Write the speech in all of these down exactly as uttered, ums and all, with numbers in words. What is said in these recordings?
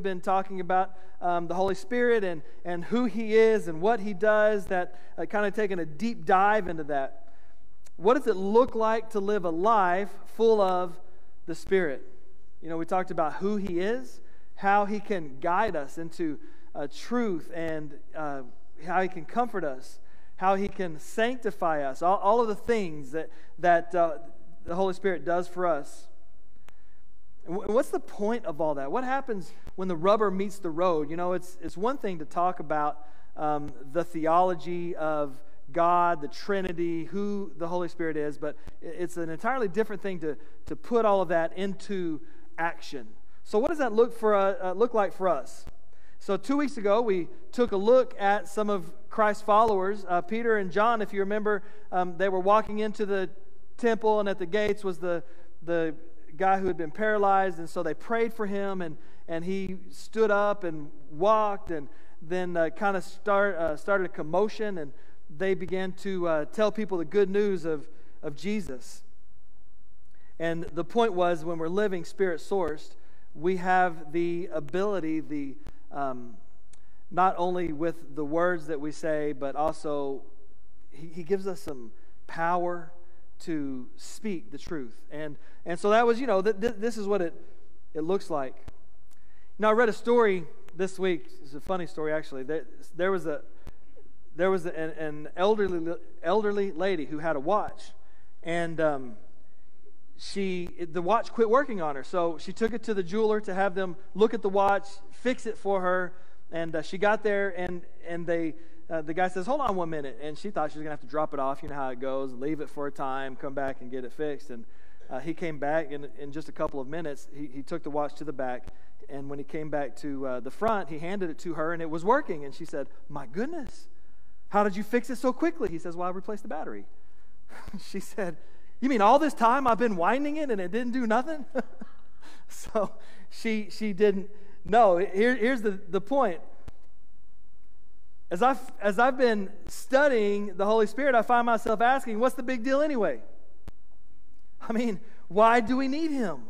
we've been talking about um, the Holy Spirit and, and who He is and what He does, that uh, kind of taking a deep dive into that. What does it look like to live a life full of the Spirit? You know, we talked about who He is, how He can guide us into uh, truth, and uh, how He can comfort us, how He can sanctify us, all, all of the things that, that uh, the Holy Spirit does for us. What's the point of all that? What happens when the rubber meets the road? You know, it's, it's one thing to talk about um, the theology of God, the Trinity, who the Holy Spirit is, but it's an entirely different thing to, to put all of that into action. So what does that look, for, uh, look like for us? So two weeks ago, we took a look at some of Christ's followers. Uh, Peter and John, if you remember, um, they were walking into the temple, and at the gates was the, the guy who had been paralyzed, and so they prayed for him, and, and he stood up and walked, and then uh, kind of start, uh, started a commotion, and they began to uh, tell people the good news of, of Jesus. And the point was, when we're living Spirit-sourced, we have the ability, the um, not only with the words that we say, but also he, he gives us some power to speak the truth. And and so that was, you know, th th this is what it, it looks like. Now, I read a story this week. It's a funny story, actually. There, there was a... There was an, an elderly elderly lady who had a watch, and um, she the watch quit working on her. So she took it to the jeweler to have them look at the watch, fix it for her. And uh, she got there, and and they uh, the guy says, "Hold on one minute." And she thought she was gonna have to drop it off. You know how it goes: leave it for a time, come back and get it fixed. And uh, he came back, and in just a couple of minutes, he, he took the watch to the back. And when he came back to uh, the front, he handed it to her, and it was working. And she said, "My goodness. How did you fix it so quickly?" He says, "Well, I replaced the battery." She said, "You mean all this time I've been winding it and it didn't do nothing?" So she she didn't know. Here, here's the, the point. As I've, as I've been studying the Holy Spirit, I find myself asking, what's the big deal anyway? I mean, why do we need Him?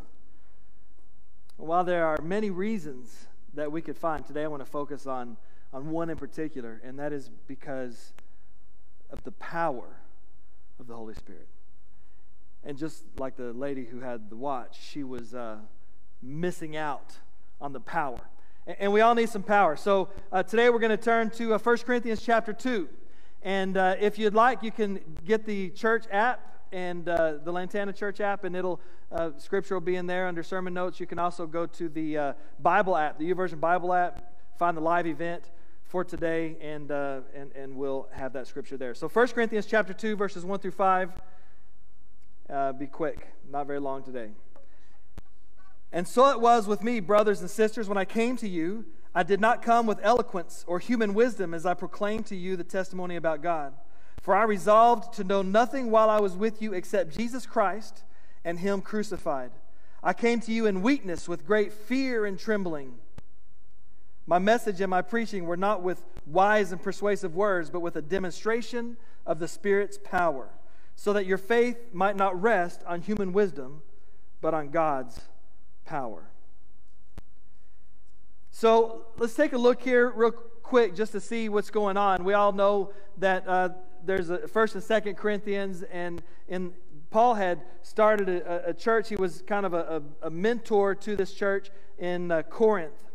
While there are many reasons that we could find, today I want to focus on on one in particular, and that is because of the power of the Holy Spirit. And just like the lady who had the watch, she was uh, missing out on the power. And, and we all need some power. So uh, today we're going to turn to uh, First Corinthians chapter two. And uh, if you'd like, you can get the church app and uh, the Lantana Church app, and it'll uh, scripture will be in there under sermon notes. You can also go to the uh, Bible app, the YouVersion Bible app, find the live event for today, and, uh, and, and we'll have that scripture there. So First Corinthians chapter two, verses one through five. Uh, be quick, not very long today. "And so it was with me, brothers and sisters, when I came to you, I did not come with eloquence or human wisdom as I proclaimed to you the testimony about God. For I resolved to know nothing while I was with you except Jesus Christ and Him crucified. I came to you in weakness with great fear and trembling. My message and my preaching were not with wise and persuasive words, but with a demonstration of the Spirit's power, so that your faith might not rest on human wisdom, but on God's power." So let's take a look here real quick just to see what's going on. We all know that uh, there's a First and Second Corinthians, and in Paul had started a, a church. He was kind of a, a, a mentor to this church in uh, Corinth.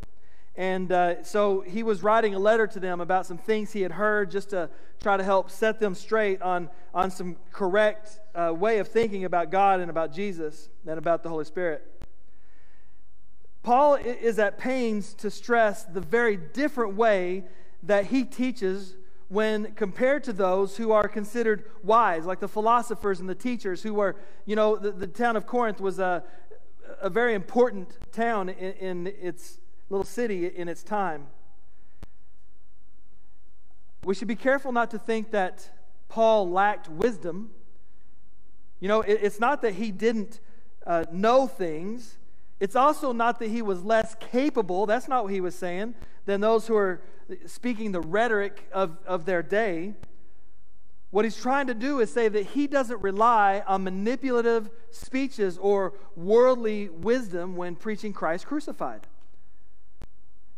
And uh, so he was writing a letter to them about some things he had heard, just to try to help set them straight on, on some correct uh, way of thinking about God and about Jesus and about the Holy Spirit. Paul is at pains to stress the very different way that he teaches when compared to those who are considered wise, like the philosophers and the teachers who were, you know, the, the town of Corinth was a, a very important town in, in its little city in its time. We should be careful not to think that Paul lacked wisdom. You know, it, it's not that he didn't uh, know things. It's also not that he was less capable, that's not what he was saying, than those who are speaking the rhetoric of, of their day. What he's trying to do is say that he doesn't rely on manipulative speeches or worldly wisdom when preaching Christ crucified.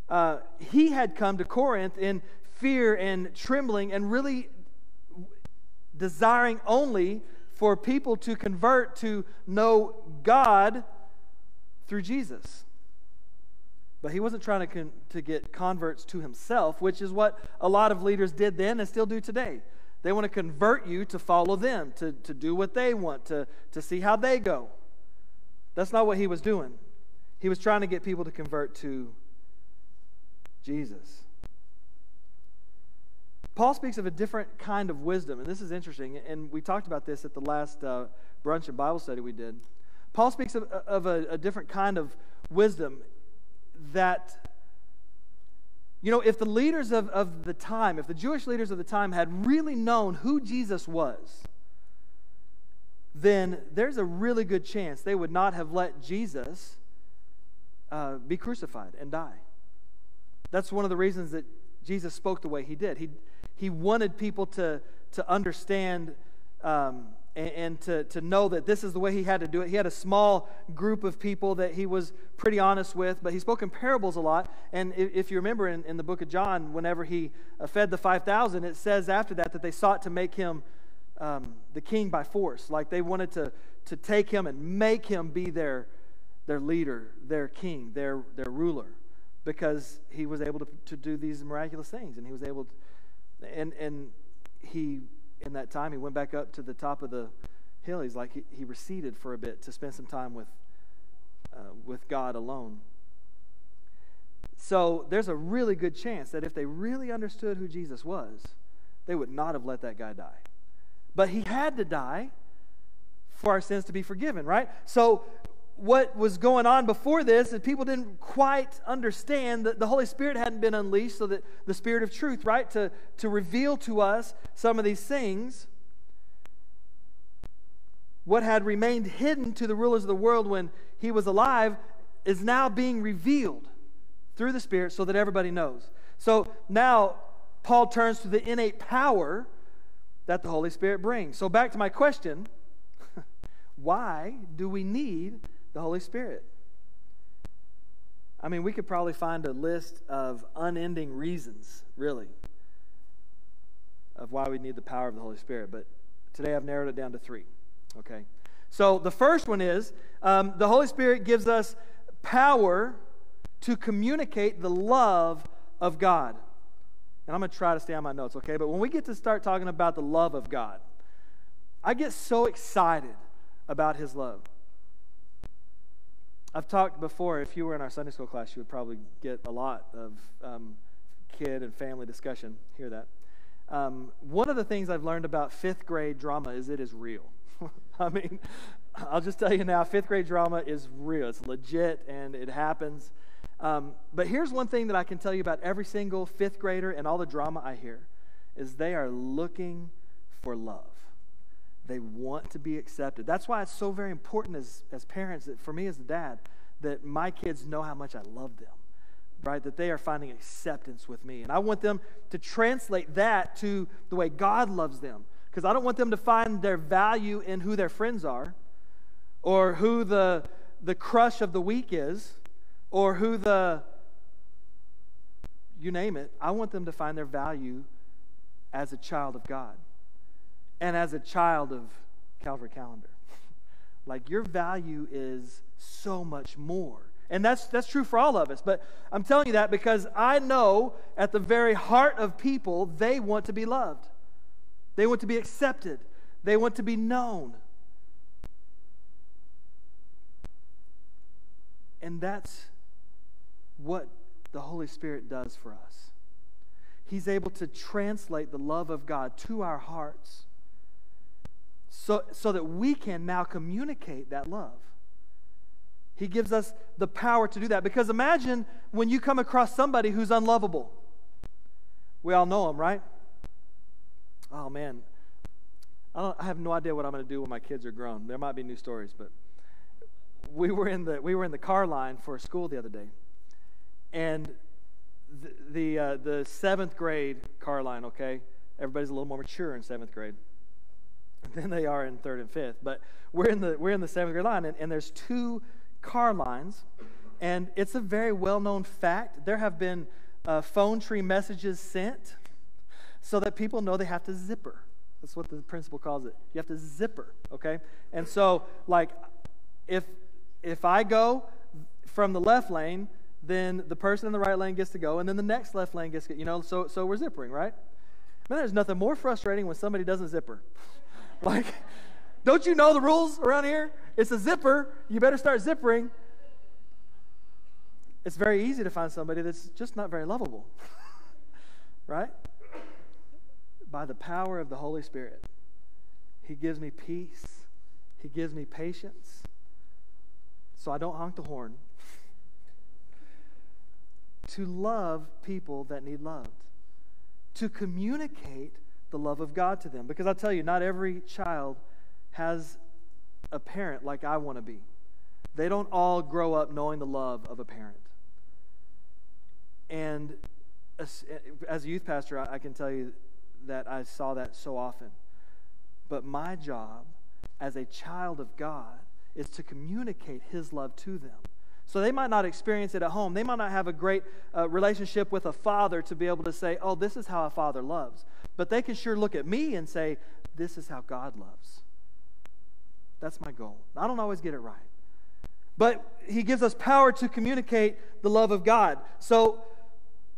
uh, he had come to Corinth in fear and trembling and really desiring only for people to convert to know God through Jesus. But he wasn't trying to, con- to get converts to himself, which is what a lot of leaders did then and still do today. They want to convert you to follow them, to, to do what they want, to, to see how they go. That's not what he was doing. He was trying to get people to convert to Jesus. Paul speaks of a different kind of wisdom, and this is interesting, and we talked about this at the last uh, brunch and Bible study we did. Paul speaks of, of a, a different kind of wisdom that, you know, if the leaders of, of the time, if the Jewish leaders of the time had really known who Jesus was, then there's a really good chance they would not have let Jesus uh, be crucified and die. That's one of the reasons that Jesus spoke the way he did. He he wanted people to, to understand um, and, and to, to know that this is the way he had to do it. He had a small group of people that he was pretty honest with, but he spoke in parables a lot. And if, if you remember in, in the book of John, whenever he fed the five thousand, it says after that that they sought to make him um, the king by force. Like they wanted to, to take him and make him be their, their leader, their king, their, their ruler. Because he was able to, to do these miraculous things, and he was able to, and and he in that time he went back up to the top of the hill. He's like he, he receded for a bit to spend some time with uh, with God alone. So there's a really good chance that if they really understood who Jesus was, they would not have let that guy die. But he had to die for our sins to be forgiven, right? So what was going on before this, and people didn't quite understand that the Holy Spirit hadn't been unleashed, so that the Spirit of truth, right, to, to reveal to us some of these things. What had remained hidden to the rulers of the world when he was alive is now being revealed through the Spirit so that everybody knows. So now Paul turns to the innate power that the Holy Spirit brings. So back to my question, why do we need the Holy Spirit? I mean, we could probably find a list of unending reasons, really, of why we need the power of the Holy Spirit. But today I've narrowed it down to three, okay? So the first one is um, the Holy Spirit gives us power to communicate the love of God. And I'm going to try to stay on my notes, okay? But when we get to start talking about the love of God, I get so excited about his love. I've talked before, if you were in our Sunday school class, you would probably get a lot of um, kid and family discussion. Hear that. Um, one of the things I've learned about fifth grade drama is it is real. I mean, I'll just tell you now, fifth grade drama is real. It's legit, and it happens. Um, but here's one thing that I can tell you about every single fifth grader and all the drama I hear, is they are looking for love. They want to be accepted. That's why it's so very important as, as parents, that for me as a dad, that my kids know how much I love them, right? That they are finding acceptance with me. And I want them to translate that to the way God loves them, because I don't want them to find their value in who their friends are, or who the, the crush of the week is, or who the, you name it. I want them to find their value as a child of God. And as a child of Calvary Calendar, like your value is so much more. And that's that's true for all of us. But I'm telling you that because I know at the very heart of people, they want to be loved. They want to be accepted. They want to be known. And that's what the Holy Spirit does for us. He's able to translate the love of God to our hearts, So, so that we can now communicate that love. He gives us the power to do that. Because imagine when you come across somebody who's unlovable. We all know them, right? Oh, man. I, don't, I have no idea what I'm going to do when my kids are grown. There might be new stories, but we were in the we were in the car line for school the other day. And the the, uh, the seventh grade car line, okay? Everybody's a little more mature in seventh grade than they are in third and fifth, but we're in the we're in the seventh grade line, and, and there's two car lines, And it's a very well-known fact. There have been uh, phone tree messages sent so that people know they have to zipper. That's what the principal calls it. You have to zipper, okay? And so, like, if if I go from the left lane, then the person in the right lane gets to go, and then the next left lane gets to go, you know, so, so we're zippering, right? Man, there's nothing more frustrating when somebody doesn't zipper. Like, don't you know the rules around here? It's a zipper. You better start zippering. It's very easy to find somebody that's just not very lovable, right? By the power of the Holy Spirit, He gives me peace. He gives me patience, so I don't honk the horn. To love people that need loved. To communicate the love of God to them. Because I'll tell you, not every child has a parent like I want to be. They don't all grow up knowing the love of a parent. And as, as a youth pastor, I, I can tell you that I saw that so often. But my job as a child of God is to communicate His love to them. So they might not experience it at home. They might not have a great uh, relationship with a father to be able to say, oh, this is how a father loves. But they can sure look at me and say, this is how God loves. That's my goal. I don't always get it right. But He gives us power to communicate the love of God. So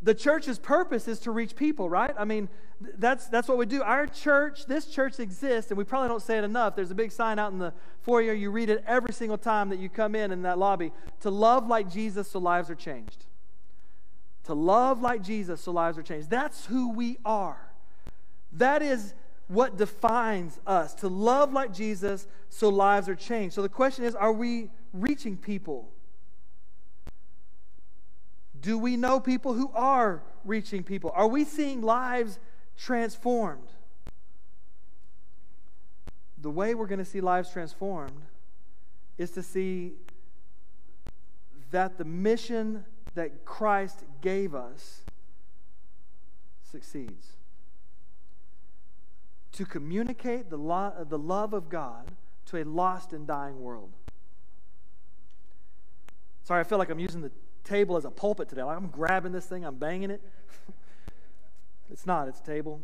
the church's purpose is to reach people, right? I mean, that's that's what we do. Our church, this church exists, and we probably don't say it enough. There's a big sign out in the foyer. You read it every single time that you come in in that lobby. To love like Jesus so lives are changed. To love like Jesus so lives are changed. That's who we are. That is what defines us. To love like Jesus so lives are changed. So the question is, are we reaching people? Do we know people who are reaching people? Are we seeing lives transformed? The way we're going to see lives transformed is to see that the mission that Christ gave us succeeds. To communicate the, lo- the love of God to a lost and dying world. Sorry, I feel like I'm using the table as a pulpit today. Like I'm grabbing this thing, I'm banging it. It's not, it's a table.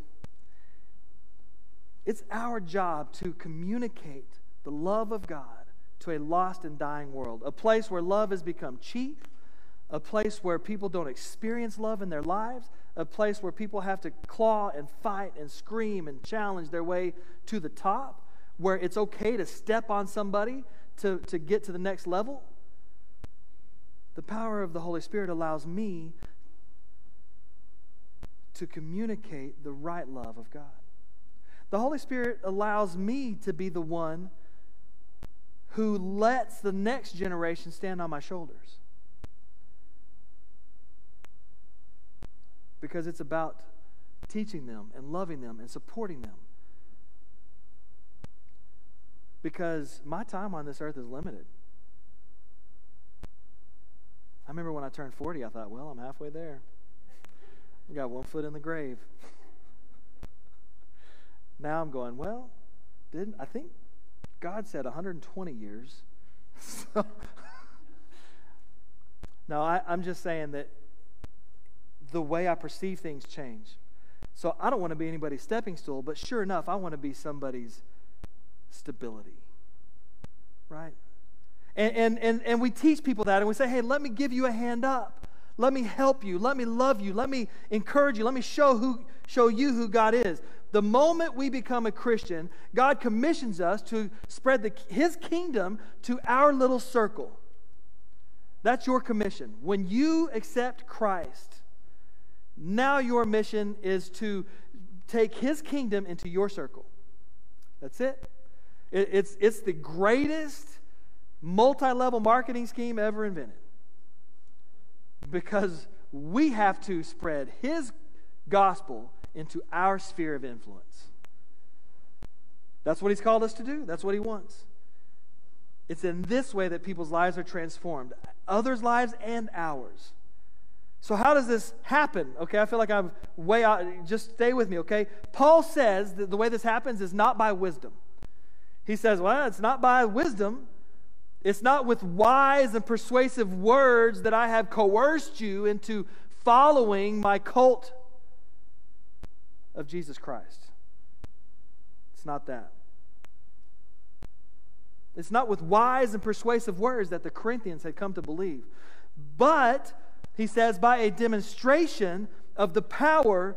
It's our job to communicate the love of God to a lost and dying world, a place where love has become cheap, a place where people don't experience love in their lives, a place where people have to claw and fight and scream and challenge their way to the top, where it's okay to step on somebody to, to get to the next level. The power of the Holy Spirit allows me to communicate the right love of God. The Holy Spirit allows me to be the one who lets the next generation stand on my shoulders. Because it's about teaching them and loving them and supporting them. Because my time on this earth is limited. I remember when I turned forty, I thought, well, I'm halfway there. I got one foot in the grave. Now I'm going, well, didn't I think God said one hundred twenty years. So no, I, I'm just saying that the way I perceive things change. So I don't want to be anybody's stepping stool, but sure enough, I want to be somebody's stability. Right? And, and, and we teach people that, and we say, hey, let me give you a hand up. Let me help you. Let me love you. Let me encourage you. Let me show, who, show you who God is. The moment we become a Christian, God commissions us to spread the, His kingdom to our little circle. That's your commission. When you accept Christ, now your mission is to take His kingdom into your circle. That's it. it it's, it's the greatest multi-level marketing scheme ever invented, because we have to spread His gospel into our sphere of influence. That's what He's called us to do. That's what He wants. It's in this way that people's lives are transformed, others' lives and ours. So how does this happen? Okay, I feel like I'm way out. Just stay with me, okay? Paul says that the way this happens is not by wisdom. He says, well, it's not by wisdom. It's not with wise and persuasive words that I have coerced you into following my cult of Jesus Christ. It's not that. It's not with wise and persuasive words that the Corinthians had come to believe. But, he says, by a demonstration of the power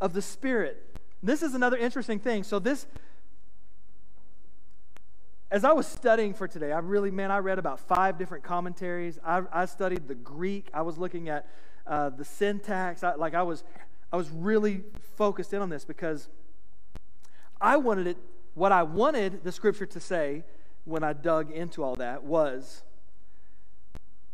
of the Spirit. This is another interesting thing. So this, as I was studying for today, I really, man, I read about five different commentaries. I, I studied the Greek. I was looking at uh, the syntax. I, like I was, I was really focused in on this because I wanted it, what I wanted the Scripture to say when I dug into all that was,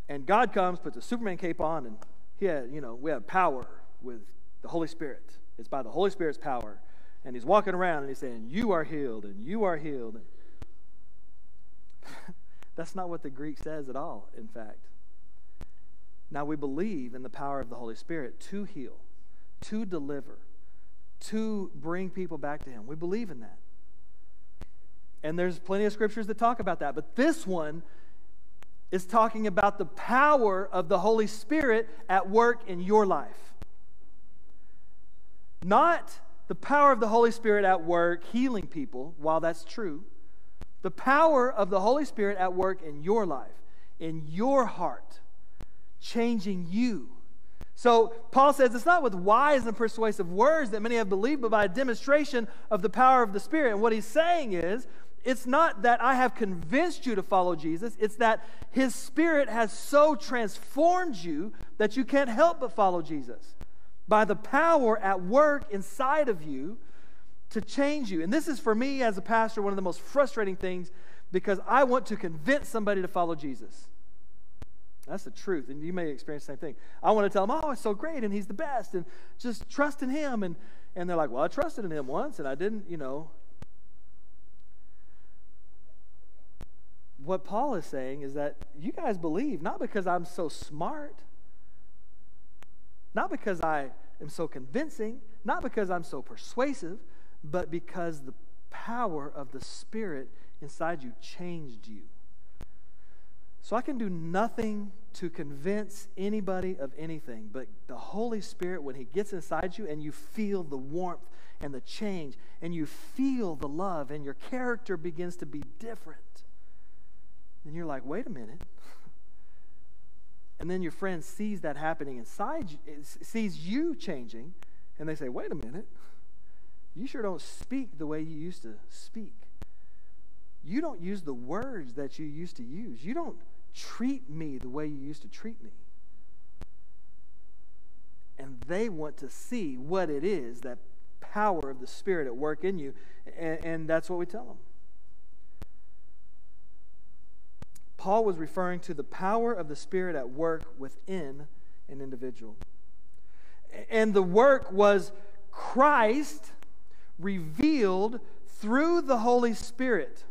and God comes, puts a Superman cape on, and he had, you know, we have power with the Holy Spirit. It's by the Holy Spirit's power. And he's walking around and he's saying, you are healed, and you are healed. That's not what the Greek says at all, in fact. Now we believe in the power of the Holy Spirit to heal, to deliver, to bring people back to him. We believe in that. And there's plenty of scriptures that talk about that. But this one is talking about the power of the Holy Spirit at work in your life. Not the power of the Holy Spirit at work healing people, while that's true. The power of the Holy Spirit at work in your life, in your heart, changing you. So Paul says it's not with wise and persuasive words that many have believed, but by a demonstration of the power of the Spirit. And what he's saying is, it's not that I have convinced you to follow Jesus. It's that his Spirit has so transformed you that you can't help but follow Jesus. By the power at work inside of you to change you. And this is, for me as a pastor, one of the most frustrating things, because I want to convince somebody to follow Jesus. That's the truth, and you may experience the same thing. I want to tell them, oh, it's so great, and he's the best, and just trust in him. And, and they're like, well, I trusted in him once, and I didn't, you know. What Paul is saying is that you guys believe, not because I'm so smart, not because I am so convincing, not because I'm so persuasive, but because the power of the Spirit inside you changed you. So I can do nothing to convince anybody of anything, but the Holy Spirit, when he gets inside you and you feel the warmth and the change, and you feel the love, and your character begins to be different, then you're like, wait a minute. And then your friend sees that happening inside you, sees you changing, and they say, wait a minute, you sure don't speak the way you used to speak. You don't use the words that you used to use. You don't treat me the way you used to treat me. And they want to see what it is, that power of the Spirit at work in you, and, and that's what we tell them. Paul was referring to the power of the Spirit at work within an individual. And the work was Christ revealed through the Holy Spirit.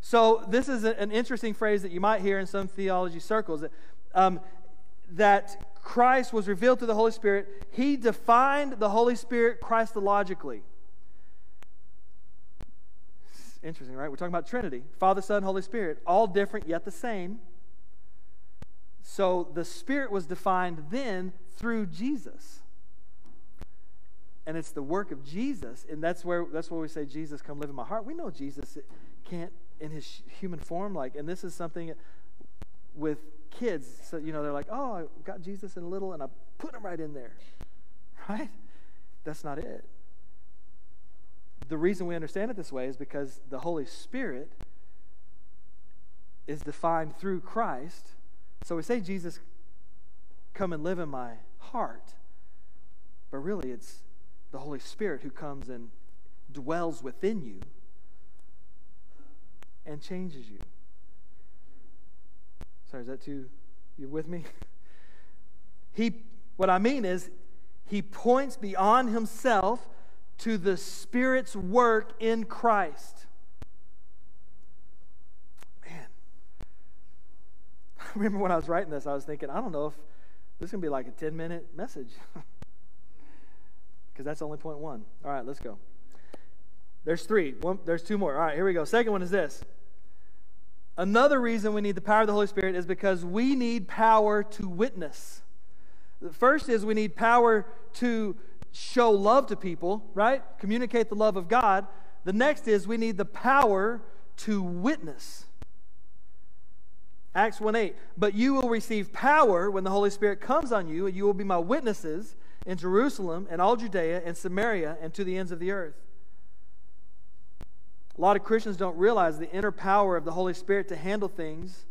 So this is an interesting phrase that you might hear in some theology circles, that, um, that Christ was revealed through the Holy Spirit. He defined the Holy Spirit Christologically. Interesting, right? We're talking about Trinity, Father, Son, Holy Spirit, all different yet the same. So the Spirit was defined then through Jesus. And it's the work of Jesus, and that's where that's where we say, Jesus, come live in my heart. We know Jesus can't in his human form, like, and this is something with kids. So, you know, they're like, oh, I got Jesus in little, and I put him right in there. Right? That's not it. The reason we understand it this way is because the Holy Spirit is defined through Christ. So we say, Jesus, come and live in my heart. But really, it's the Holy Spirit who comes and dwells within you and changes you. Sorry, is that too, you with me? He, what I mean is, he points beyond himself to the Spirit's work in Christ. Man. I remember when I was writing this, I was thinking, I don't know if this is going to be like a ten-minute message. Because that's only point one. All right, let's go. There's three. One, there's two more. All right, here we go. Second one is this. Another reason we need the power of the Holy Spirit is because we need power to witness. The first is we need power to show love to people, right? Communicate the love of God. The next is we need the power to witness. Acts one eight, but you will receive power when the Holy Spirit comes on you, and you will be my witnesses in Jerusalem and all Judea and Samaria and to the ends of the earth. A lot of Christians don't realize the inner power of the Holy Spirit to handle things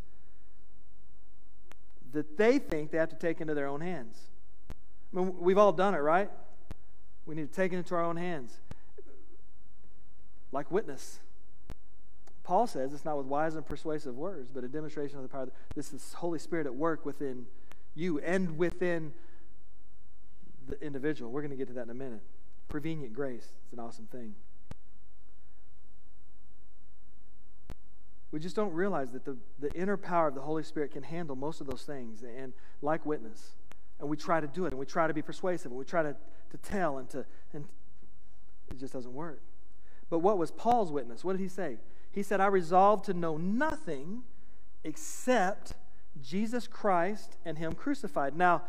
that they think they have to take into their own hands. I mean, we've all done it, right? We need to take it into our own hands. Like witness. Paul says it's not with wise and persuasive words, but a demonstration of the power. This is Holy Spirit at work within you and within the individual. We're going to get to that in a minute. Prevenient grace. It's an awesome thing. We just don't realize that the, the inner power of the Holy Spirit can handle most of those things, and like witness. And we try to do it, and we try to be persuasive, and we try to, to tell, and to and it just doesn't work. But what was Paul's witness? What did he say? He said, I resolved to know nothing except Jesus Christ and Him crucified. Now,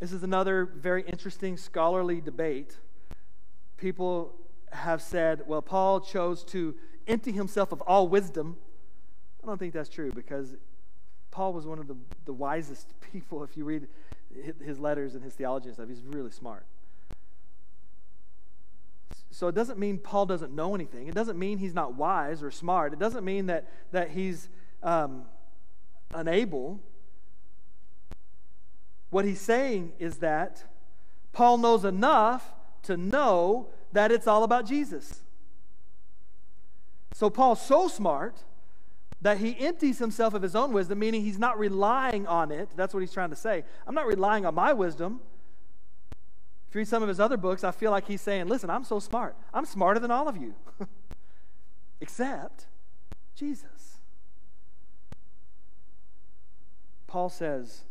this is another very interesting scholarly debate. People have said, well, Paul chose to empty himself of all wisdom. I don't think that's true, because Paul was one of the, the wisest people. If you read his letters and his theology and stuff, he's really smart. So it doesn't mean Paul doesn't know anything. It doesn't mean he's not wise or smart. It doesn't mean that, that he's um, unable. What he's saying is that Paul knows enough to know that it's all about Jesus. So Paul's so smart that he empties himself of his own wisdom, meaning he's not relying on it. That's what he's trying to say. I'm not relying on my wisdom. If you read some of his other books, I feel like he's saying, listen, I'm so smart. I'm smarter than all of you, except Jesus. Paul says,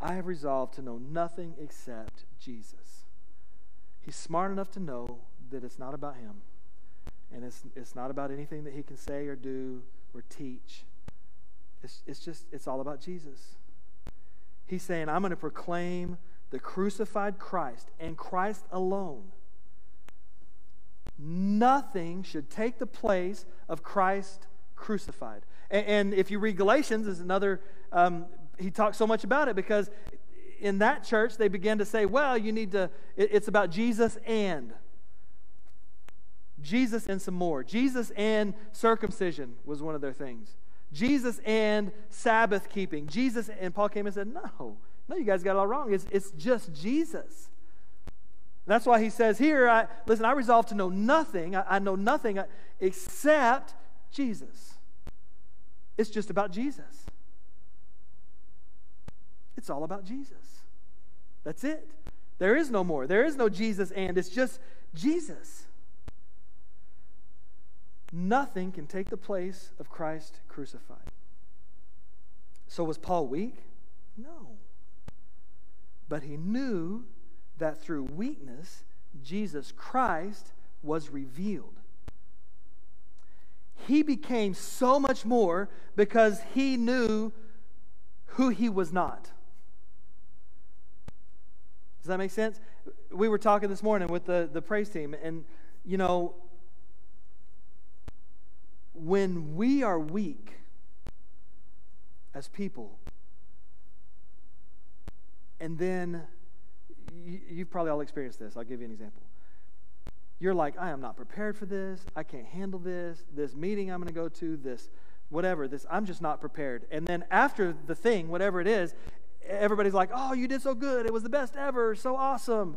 I have resolved to know nothing except Jesus. He's smart enough to know that it's not about him. And it's, it's not about anything that he can say or do or teach. It's, it's just, it's all about Jesus. He's saying, I'm going to proclaim the crucified Christ and Christ alone. Nothing should take the place of Christ crucified. And, and if you read Galatians, there's another, um, he talks so much about it, because in that church, they began to say, well, you need to, it, it's about Jesus and Jesus and some more. Jesus and circumcision was one of their things. Jesus and Sabbath keeping. Jesus and Paul came and said, no, no, you guys got it all wrong. It's, it's just Jesus. That's why he says here, I, listen, I resolve to know nothing. I, I know nothing except Jesus. It's just about Jesus. It's all about Jesus. That's it. There is no more. There is no Jesus and. It's just Jesus. Nothing can take the place of Christ crucified. So was Paul weak? No. But he knew that through weakness, Jesus Christ was revealed. He became so much more because he knew who he was not. Does that make sense? We were talking this morning with the, the praise team, and, you know, when we are weak as people, and then you, you've probably all experienced this. I'll give you an example. You're like, I am not prepared for this. I can't handle this. This meeting I'm going to go to, this whatever, this I'm just not prepared. And then after the thing, whatever it is, everybody's like, oh, you did so good. It was the best ever. So awesome.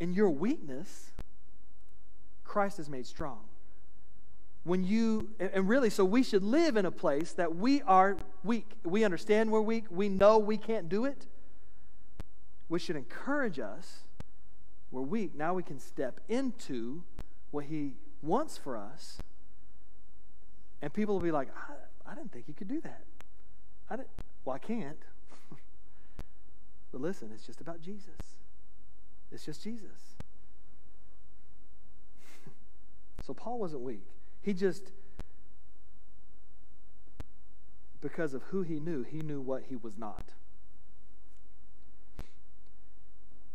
In your weakness, Christ is made strong. When you, and really, so we should live in a place that we are weak. We understand we're weak. We know we can't do it. Which should encourage us. We're weak. Now we can step into what He wants for us. And people will be like, I, I didn't think you could do that. I didn't, well, I can't. But listen, it's just about Jesus. It's just Jesus. So Paul wasn't weak. He just, because of who he knew, he knew what he was not.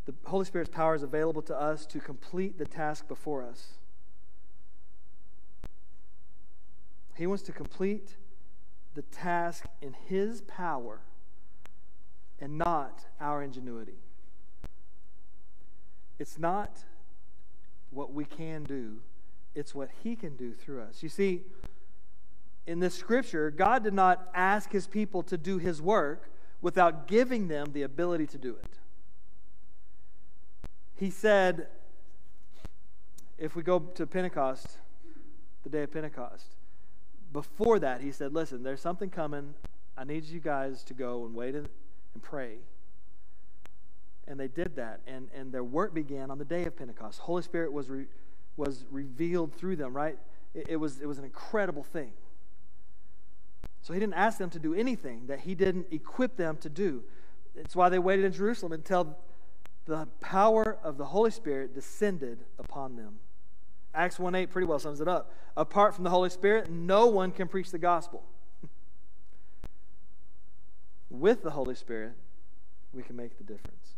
The Holy Spirit's power is available to us to complete the task before us. He wants to complete the task in his power and not our ingenuity. It's not what we can do, it's what he can do through us. You see, in this scripture, God did not ask his people to do his work without giving them the ability to do it. He said, if we go to Pentecost, the day of Pentecost, before that, he said, listen, there's something coming. I need you guys to go and wait and pray. And they did that. And, and their work began on the day of Pentecost. Holy Spirit was, re, was revealed through them, right? It, it, was, it was an incredible thing. So he didn't ask them to do anything that he didn't equip them to do. It's why they waited in Jerusalem until the power of the Holy Spirit descended upon them. Acts one eight pretty well sums it up. Apart from the Holy Spirit, no one can preach the gospel. With the Holy Spirit, we can make the difference.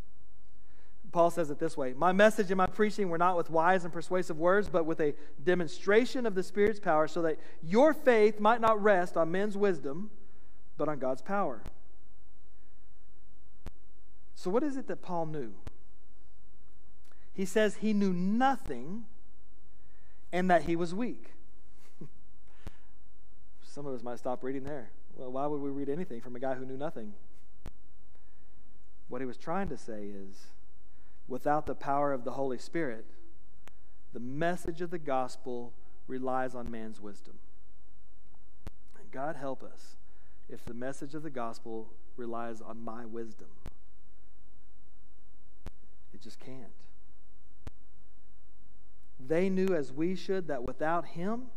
Paul says it this way, my message and my preaching were not with wise and persuasive words, but with a demonstration of the Spirit's power, so that your faith might not rest on men's wisdom, but on God's power. So what is it that Paul knew? He says he knew nothing and that he was weak. Some of us might stop reading there. Well, why would we read anything from a guy who knew nothing? What he was trying to say is, without the power of the Holy Spirit, the message of the gospel relies on man's wisdom. And God help us if the message of the gospel relies on my wisdom. It just can't. They knew, as we should, that without him,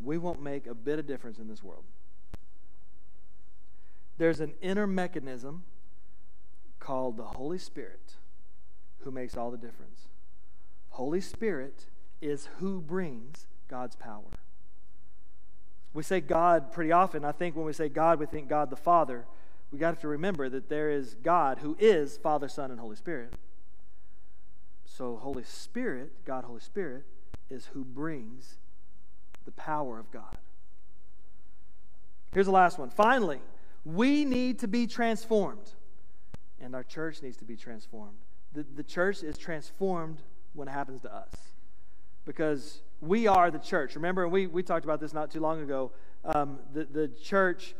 we won't make a bit of difference in this world. There's an inner mechanism called the Holy Spirit who makes all the difference. Holy Spirit is who brings God's power. We say God pretty often. I think when we say God, we think God the Father. We got to remember that there is God who is Father, Son, and Holy Spirit. So Holy Spirit, God, Holy Spirit, is who brings the power of God. Here's the last one. Finally, we need to be transformed, and our church needs to be transformed. The, the church is transformed when it happens to us, because we are the church. Remember, and we, we talked about this not too long ago, um, the, the church,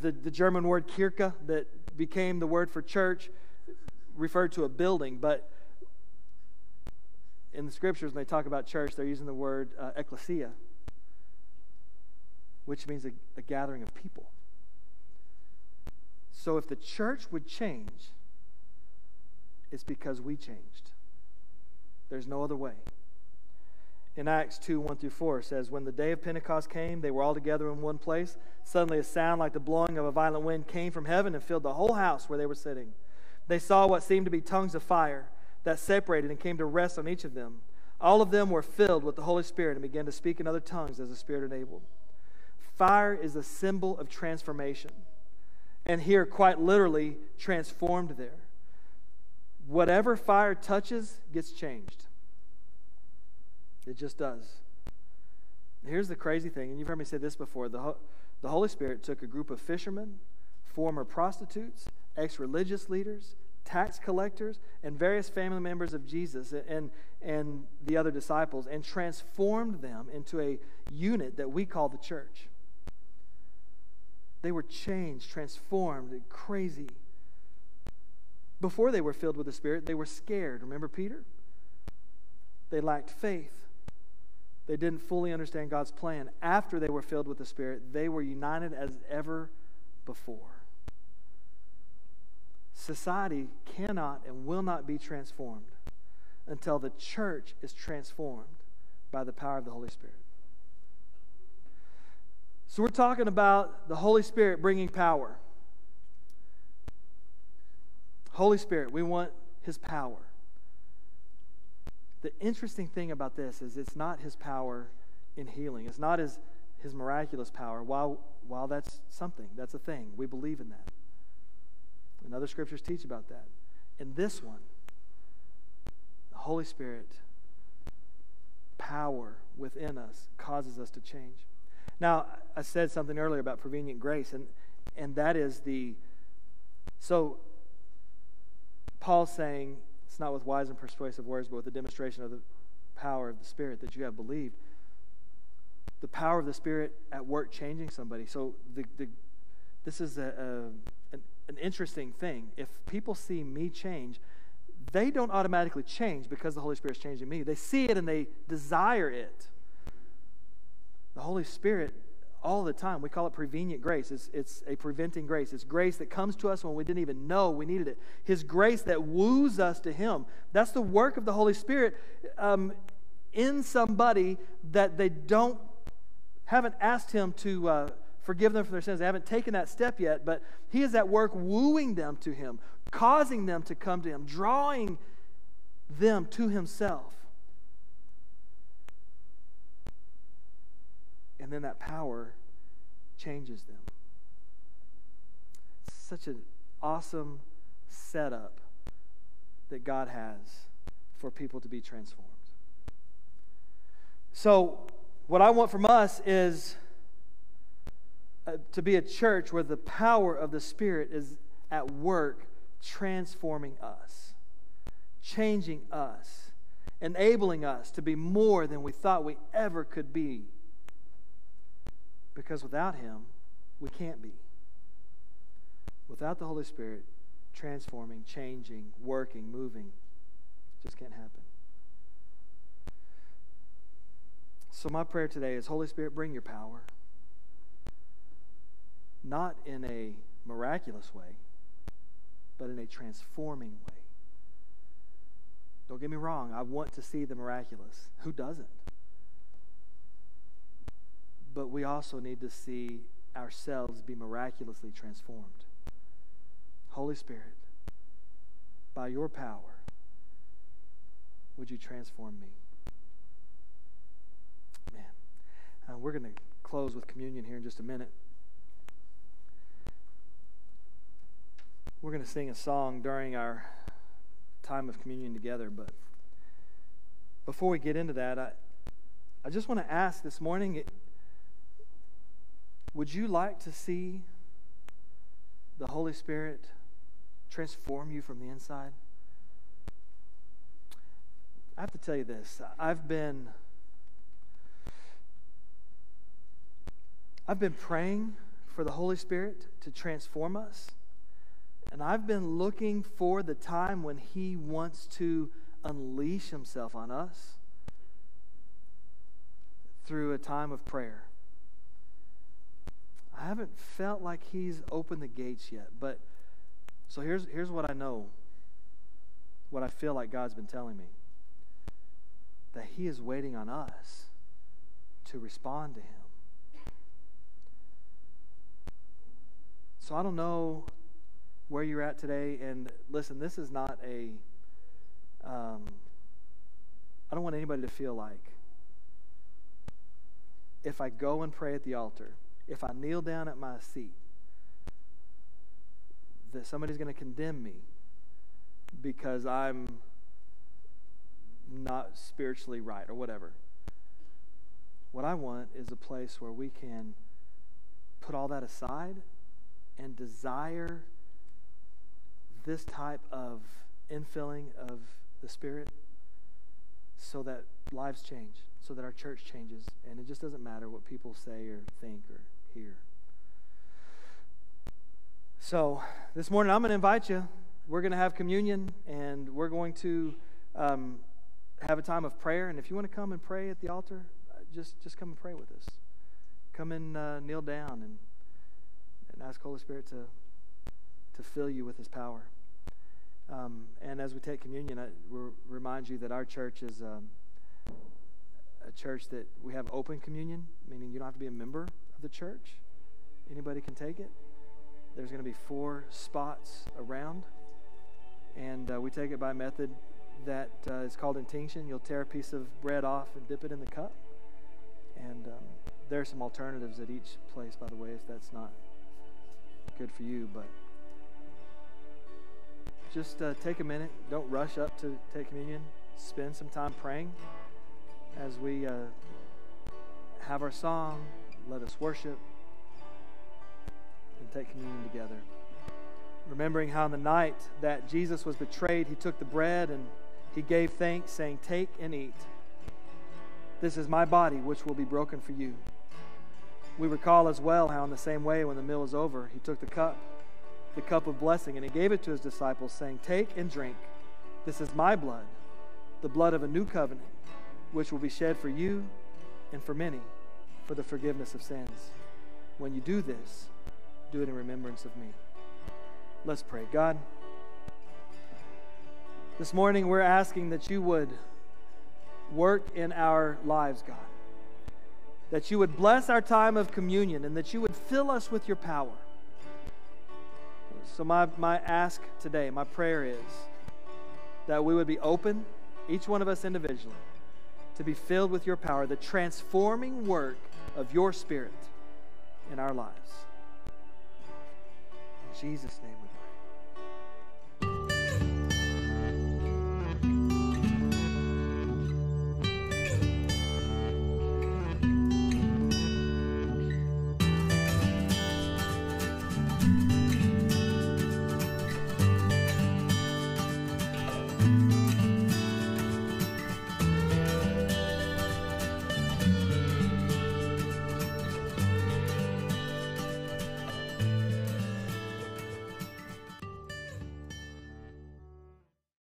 the, the German word Kirche that became the word for church referred to a building, but in the scriptures, when they talk about church, they're using the word uh, ekklesia, which means a, a gathering of people. So if the church would change, it's because we changed. There's no other way. In Acts two, one through four, it says, when the day of Pentecost came, they were all together in one place. Suddenly a sound like the blowing of a violent wind came from heaven and filled the whole house where they were sitting. They saw what seemed to be tongues of fire that separated and came to rest on each of them. All of them were filled with the Holy Spirit and began to speak in other tongues as the Spirit enabled. Fire is a symbol of transformation, and here quite literally transformed there. Whatever fire touches gets changed. It just does. Here's the crazy thing, and you've heard me say this before, the, Ho- the Holy Spirit took a group of fishermen, former prostitutes, ex-religious leaders, tax collectors, and various family members of Jesus and, and the other disciples, and transformed them into a unit that we call the church. They were changed, transformed, crazy. Before they were filled with the Spirit, they were scared. Remember Peter? They lacked faith. They didn't fully understand God's plan. After they were filled with the Spirit, they were united as ever before. Society cannot and will not be transformed until the church is transformed by the power of the Holy Spirit. So we're talking about the Holy Spirit bringing power. Holy Spirit, we want his power. The interesting thing about this is it's not his power in healing. It's not his, his miraculous power. While, while that's something, that's a thing. We believe in that. And other scriptures teach about that. In this one, the Holy Spirit power within us causes us to change. Now, I said something earlier about prevenient grace, and, and that is the... So, Paul's saying, it's not with wise and persuasive words, but with the demonstration of the power of the Spirit that you have believed. The power of the Spirit at work changing somebody. So, the, the, this is a, a, an, an interesting thing. If people see me change, they don't automatically change because the Holy Spirit's changing me. They see it and they desire it. The Holy Spirit, all the time, we call it prevenient grace. It's, it's a preventing grace. It's grace that comes to us when we didn't even know we needed it. His grace that woos us to Him. That's the work of the Holy Spirit um, in somebody that they don't, haven't asked Him to uh, forgive them for their sins. They haven't taken that step yet, but He is at work wooing them to Him, causing them to come to Him, drawing them to Himself. And then that power changes them. It's such an awesome setup that God has for people to be transformed. So, what I want from us is uh, to be a church where the power of the Spirit is at work transforming us, changing us, enabling us to be more than we thought we ever could be. Because without Him, we can't be. Without the Holy Spirit transforming, changing, working, moving, it just can't happen. So my prayer today is, Holy Spirit, bring your power. Not in a miraculous way, but in a transforming way. Don't get me wrong, I want to see the miraculous. Who doesn't? But we also need to see ourselves be miraculously transformed. Holy Spirit, by your power, would you transform me? Man. Uh, we're going to close with communion here in just a minute. We're going to sing a song during our time of communion together, but before we get into that, I, I just want to ask this morning... It, Would you like to see the Holy Spirit transform you from the inside? I have to tell you this. I've been I've been praying for the Holy Spirit to transform us, and I've been looking for the time when He wants to unleash Himself on us through a time of prayer. I haven't felt like He's opened the gates yet, but so here's here's what I know, what I feel like God's been telling me, that He is waiting on us to respond to Him. So I don't know where you're at today, and listen, this is not a, um, I don't want anybody to feel like, if I go and pray at the altar, if I kneel down at my seat, that somebody's going to condemn me because I'm not spiritually right or whatever. What I want is a place where we can put all that aside and desire this type of infilling of the Spirit so that lives change, so that our church changes, and it just doesn't matter what people say or think or here. So this morning I'm going to invite you. We're going to have communion, and we're going to um, have a time of prayer. And if you want to come and pray at the altar, just just come and pray with us. Come and uh, kneel down and, and ask Holy Spirit to to fill you with His power. Um, and as we take communion, I re- remind you that our church is um, a church that we have open communion, meaning you don't have to be a member the church. Anybody can take it. There's going to be four spots around, and uh, we take it by method that uh, is called intinction. You'll tear a piece of bread off and dip it in the cup, And um, there are some alternatives at each place, by the way, if that's not good for you. But just uh, take a minute. Don't rush up to take communion. Spend some time praying as we uh, have our song. Let us worship and take communion together. Remembering how on the night that Jesus was betrayed, he took the bread and he gave thanks, saying, "Take and eat. This is my body, which will be broken for you." We recall as well how in the same way, when the meal is over, he took the cup, the cup of blessing, and he gave it to his disciples, saying, "Take and drink. This is my blood, the blood of a new covenant, which will be shed for you and for many for the forgiveness of sins. When you do this, do it in remembrance of me." Let's pray. God, this morning we're asking that you would work in our lives, God. That you would bless our time of communion and that you would fill us with your power. So my, my ask today, my prayer is that we would be open, each one of us individually, to be filled with your power, the transforming work of your Spirit in our lives. In Jesus' name we pray.